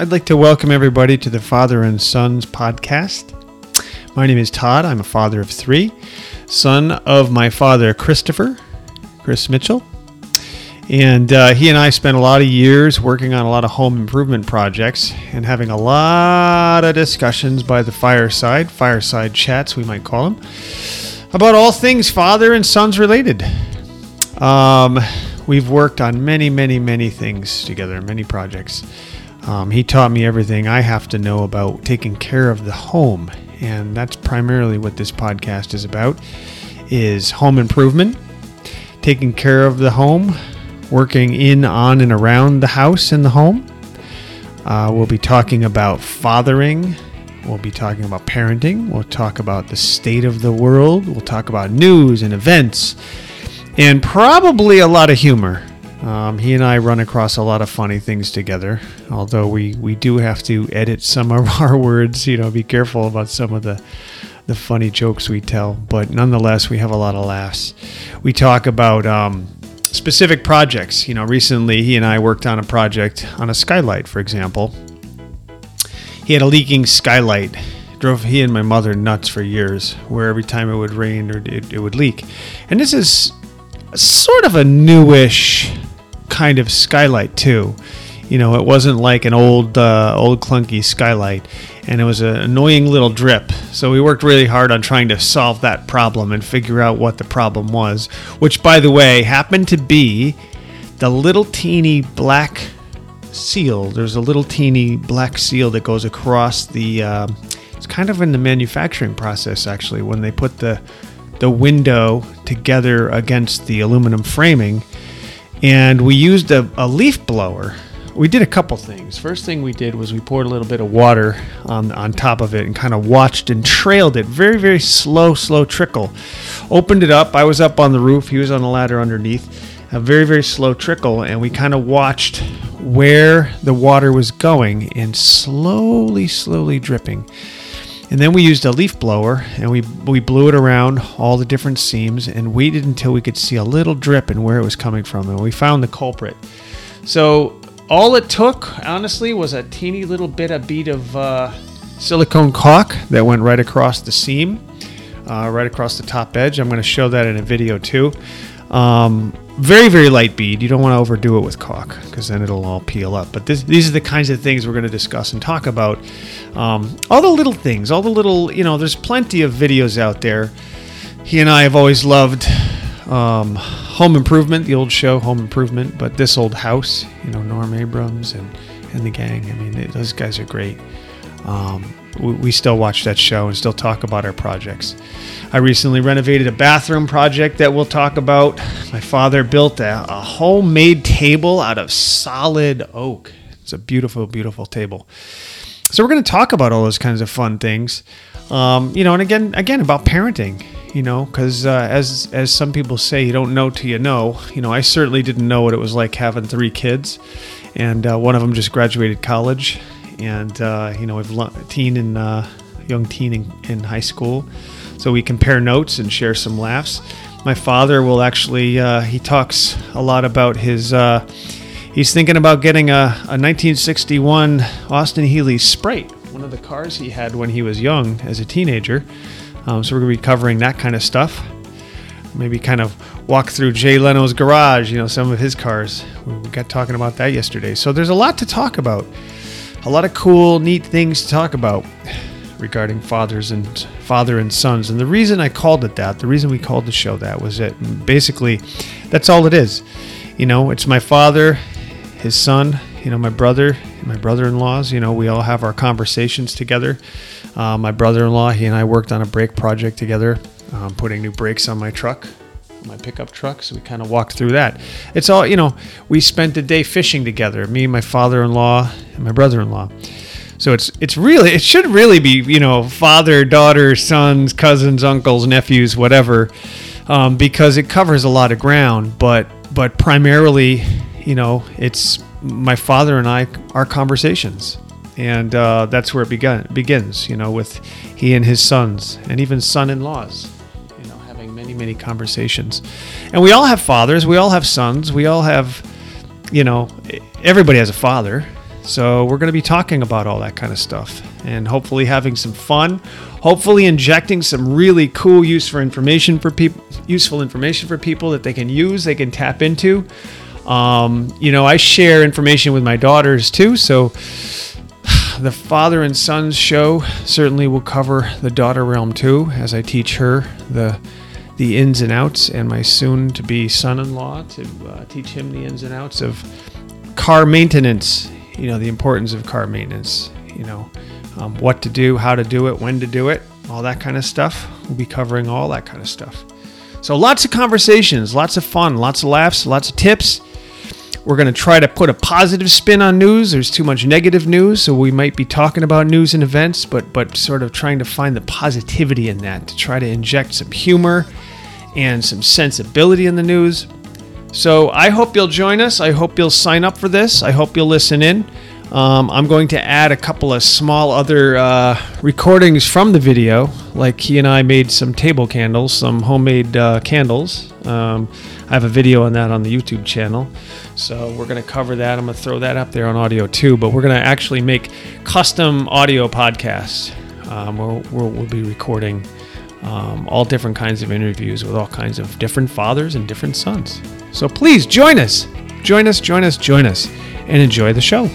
I'd like to welcome everybody to the Father and Sons podcast. My name is Todd. I'm a father of three, son of my father, Christopher, Chris Mitchell. And he and I spent a lot of years working on a lot of home improvement projects and having a lot of discussions by the fireside chats, we might call them, about all things father and sons related. We've worked on many things together, many projects. He taught me everything I have to know about taking care of the home. And that's primarily what this podcast is about, is home improvement, taking care of the home, working in, on, and around the house and the home. We'll be talking about fathering. We'll be talking about parenting. We'll talk about the state of the world. We'll talk about news and events, and probably a lot of humor. He and I run across a lot of funny things together, although we do have to edit some of our words, you know, be careful about some of the funny jokes we tell. But nonetheless, we have a lot of laughs. We talk about specific projects. You know, recently he and I worked on a project on a skylight, for example. He had a leaking skylight. Drove he and my mother nuts for years, where every time it would rain, it would leak. And this is sort of a newish kind of skylight too. You know, it wasn't like an old clunky skylight, and it was an annoying little drip. So we worked really hard on trying to solve that problem and figure out what the problem was, which, by the way, happened to be the little teeny black seal. There's a little teeny black seal that goes across the it's kind of in the manufacturing process, actually, when they put the window together against the aluminum framing. And we used a leaf blower. We did a couple things. First thing we did was we poured a little bit of water on top of it and kind of watched and trailed it. Very slow trickle. Opened it up. I was up on the roof. He was on the ladder underneath. A very slow trickle. And we kind of watched where the water was going and slowly dripping. And then we used a leaf blower, and we blew it around all the different seams and waited until we could see a little drip and where it was coming from, and we found the culprit. So all it took, honestly, was a teeny little bit, a bead of silicone caulk that went right across the seam, right across the top edge. I'm going to show that in a video too. Very light bead. You don't want to overdo it with caulk, because then it'll all peel up. But these are the kinds of things we're going to discuss and talk about. All the little things, you know, there's plenty of videos out there. He and I have always loved Home Improvement, the old show Home Improvement, but This Old House, you know, Norm Abrams and the gang. I mean, those guys are great. We still watch that show and still talk about our projects. I recently renovated a bathroom project that we'll talk about. My father built a homemade table out of solid oak. It's a beautiful table. So we're going to talk about all those kinds of fun things, you know, and again about parenting. You know, because as some people say, you don't know till you know. You know, I certainly didn't know what it was like having three kids, and one of them just graduated college. And, you know, we've young teen in high school. So we compare notes and share some laughs. My father will actually, he talks a lot about his, he's thinking about getting a 1961 Austin Healey Sprite, one of the cars he had when he was young as a teenager. So we're going to be covering that kind of stuff. Maybe kind of walk through Jay Leno's garage, you know, some of his cars. We got talking about that yesterday. So there's a lot to talk about. A lot of cool, neat things to talk about regarding father and sons. And the reason I called it that, the reason we called the show that, was that basically that's all it is. You know, it's my father, his son, you know, my brother, my brother-in-laws. You know, we all have our conversations together. My brother-in-law, he and I worked on a brake project together, putting new brakes on my truck. My pickup truck, so we kind of walked through that. It's all, you know, we spent the day fishing together, me, my father-in-law, and my brother-in-law. So it's really, it should really be, you know, father, daughter, sons, cousins, uncles, nephews, whatever, because it covers a lot of ground. But primarily, you know, it's my father and I, our conversations. And that's where it begins, you know, with he and his sons, and even son-in-laws. Many conversations. And we all have fathers, we all have sons, we all have, you know, everybody has a father. So we're going to be talking about all that kind of stuff and hopefully having some fun, hopefully injecting some really cool useful information for people that they can use, they can tap into. I share information with my daughters too, so the Father and Sons show certainly will cover the daughter realm too, as I teach her the ins and outs, and my soon-to-be son-in-law to teach him the ins and outs of car maintenance, the importance of car maintenance, what to do, how to do it, when to do it, all that kind of stuff. We'll be covering all that kind of stuff. So lots of conversations, lots of fun, lots of laughs, lots of tips. We're going to try to put a positive spin on news. There's too much negative news, so we might be talking about news and events, but sort of trying to find the positivity in that, to try to inject some humor and some sensibility in the news. So I hope you'll join us. I hope you'll sign up for this. I hope you'll listen in. I'm going to add a couple of small other recordings from the video. Like he and I made some table candles, some homemade candles. I have a video on that on the YouTube channel. So we're going to cover that. I'm going to throw that up there on audio too. But we're going to actually make custom audio podcasts where we'll be recording all different kinds of interviews with all kinds of different fathers and different sons. So please join us. Join us, and enjoy the show.